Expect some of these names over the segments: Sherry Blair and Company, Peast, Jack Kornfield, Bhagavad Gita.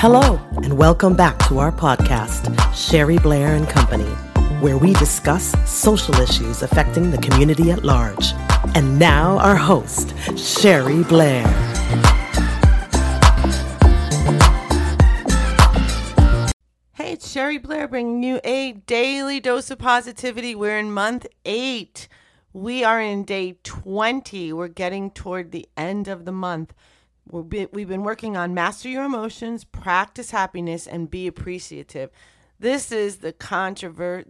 Hello, and welcome back to our podcast, Sherry Blair and Company, where we discuss social issues affecting the community at large. And now our host, Sherry Blair. Hey, it's Sherry Blair bringing you a daily dose of positivity. We're in month 8. We are in day 20. We're getting toward the end of the month. We've been working on master your emotions, practice happiness, and be appreciative. This is a controversial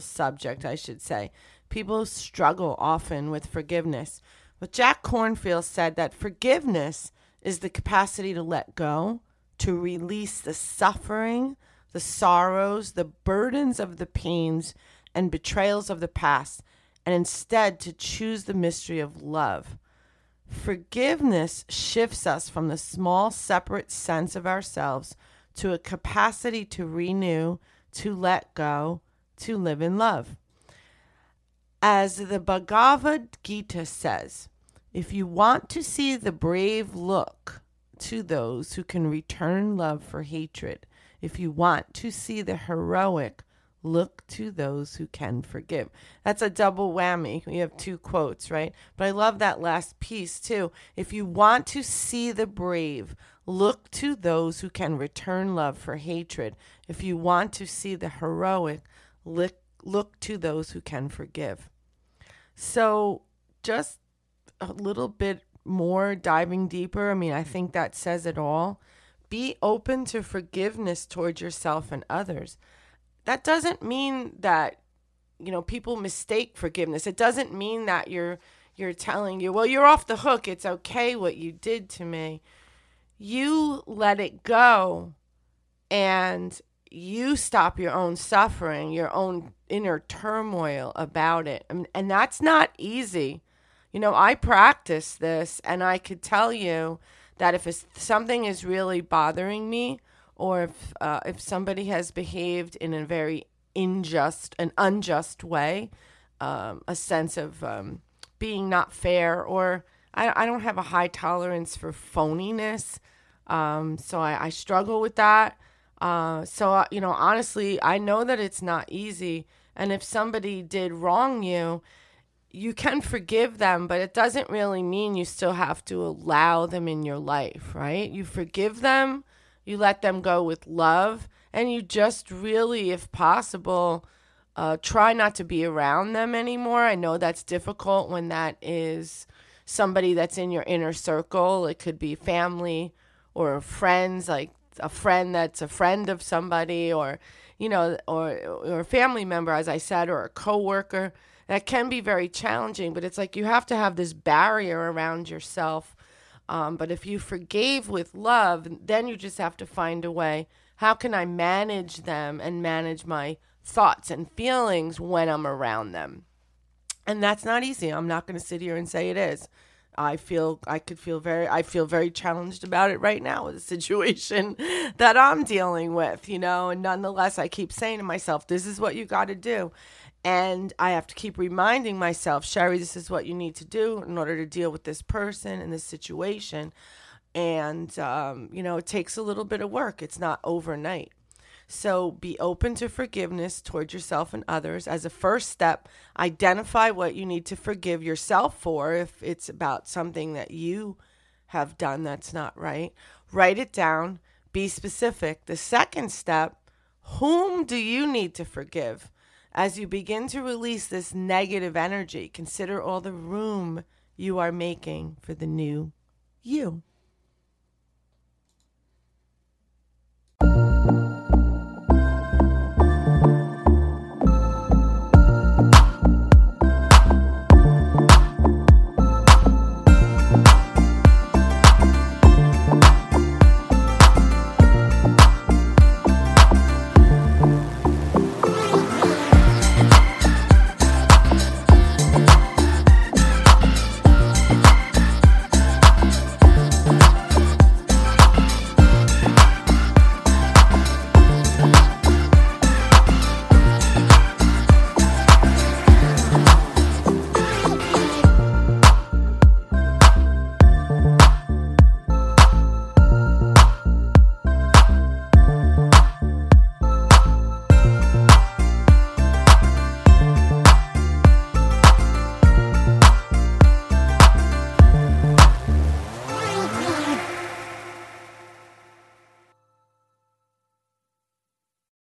subject, I should say. People struggle often with forgiveness. But Jack Kornfield said that forgiveness is the capacity to let go, to release the suffering, the sorrows, the burdens of the pains, and betrayals of the past, and instead to choose the mystery of love. Forgiveness shifts us from the small, separate sense of ourselves to a capacity to renew, to let go, to live in love. As the Bhagavad Gita says, if you want to see the brave look to those who can return love for hatred, if you want to see the heroic look to those who can forgive. That's a double whammy. We have two quotes, right? But I love that last piece too. If you want to see the brave, look to those who can return love for hatred. If you want to see the heroic, look to those who can forgive. So just a little bit more diving deeper. I mean, I think that says it all. Be open to forgiveness towards yourself and others. That doesn't mean that, people mistake forgiveness. It doesn't mean that you're telling you, well, you're off the hook. It's okay what you did to me. You let it go and you stop your own suffering, your own inner turmoil about it. And that's not easy. I practice this, and I could tell you that if something is really bothering me, or if somebody has behaved in a very unjust way, a sense of being not fair, or I don't have a high tolerance for phoniness, so I struggle with that. So, honestly, I know that it's not easy, and if somebody did wrong you, you can forgive them, but it doesn't really mean you still have to allow them in your life, right? You forgive them. You let them go with love, and you just really, if possible, try not to be around them anymore. I know that's difficult when that is somebody that's in your inner circle. It could be family or friends, like a friend that's a friend of somebody, or a family member, as I said, or a coworker. That can be very challenging, but it's like you have to have this barrier around yourself. But if you forgave with love, then you just have to find a way. How can I manage them and manage my thoughts and feelings when I'm around them? And that's not easy. I'm not going to sit here and say it is. I feel very challenged about it right now with the situation that I'm dealing with, and nonetheless, I keep saying to myself, this is what you got to do. And I have to keep reminding myself, Sherry, this is what you need to do in order to deal with this person and this situation. And, it takes a little bit of work. It's not overnight. So be open to forgiveness towards yourself and others. As a first step, identify what you need to forgive yourself for, if it's about something that you have done that's not right. Write it down. Be specific. The second step, whom do you need to forgive? As you begin to release this negative energy, consider all the room you are making for the new you.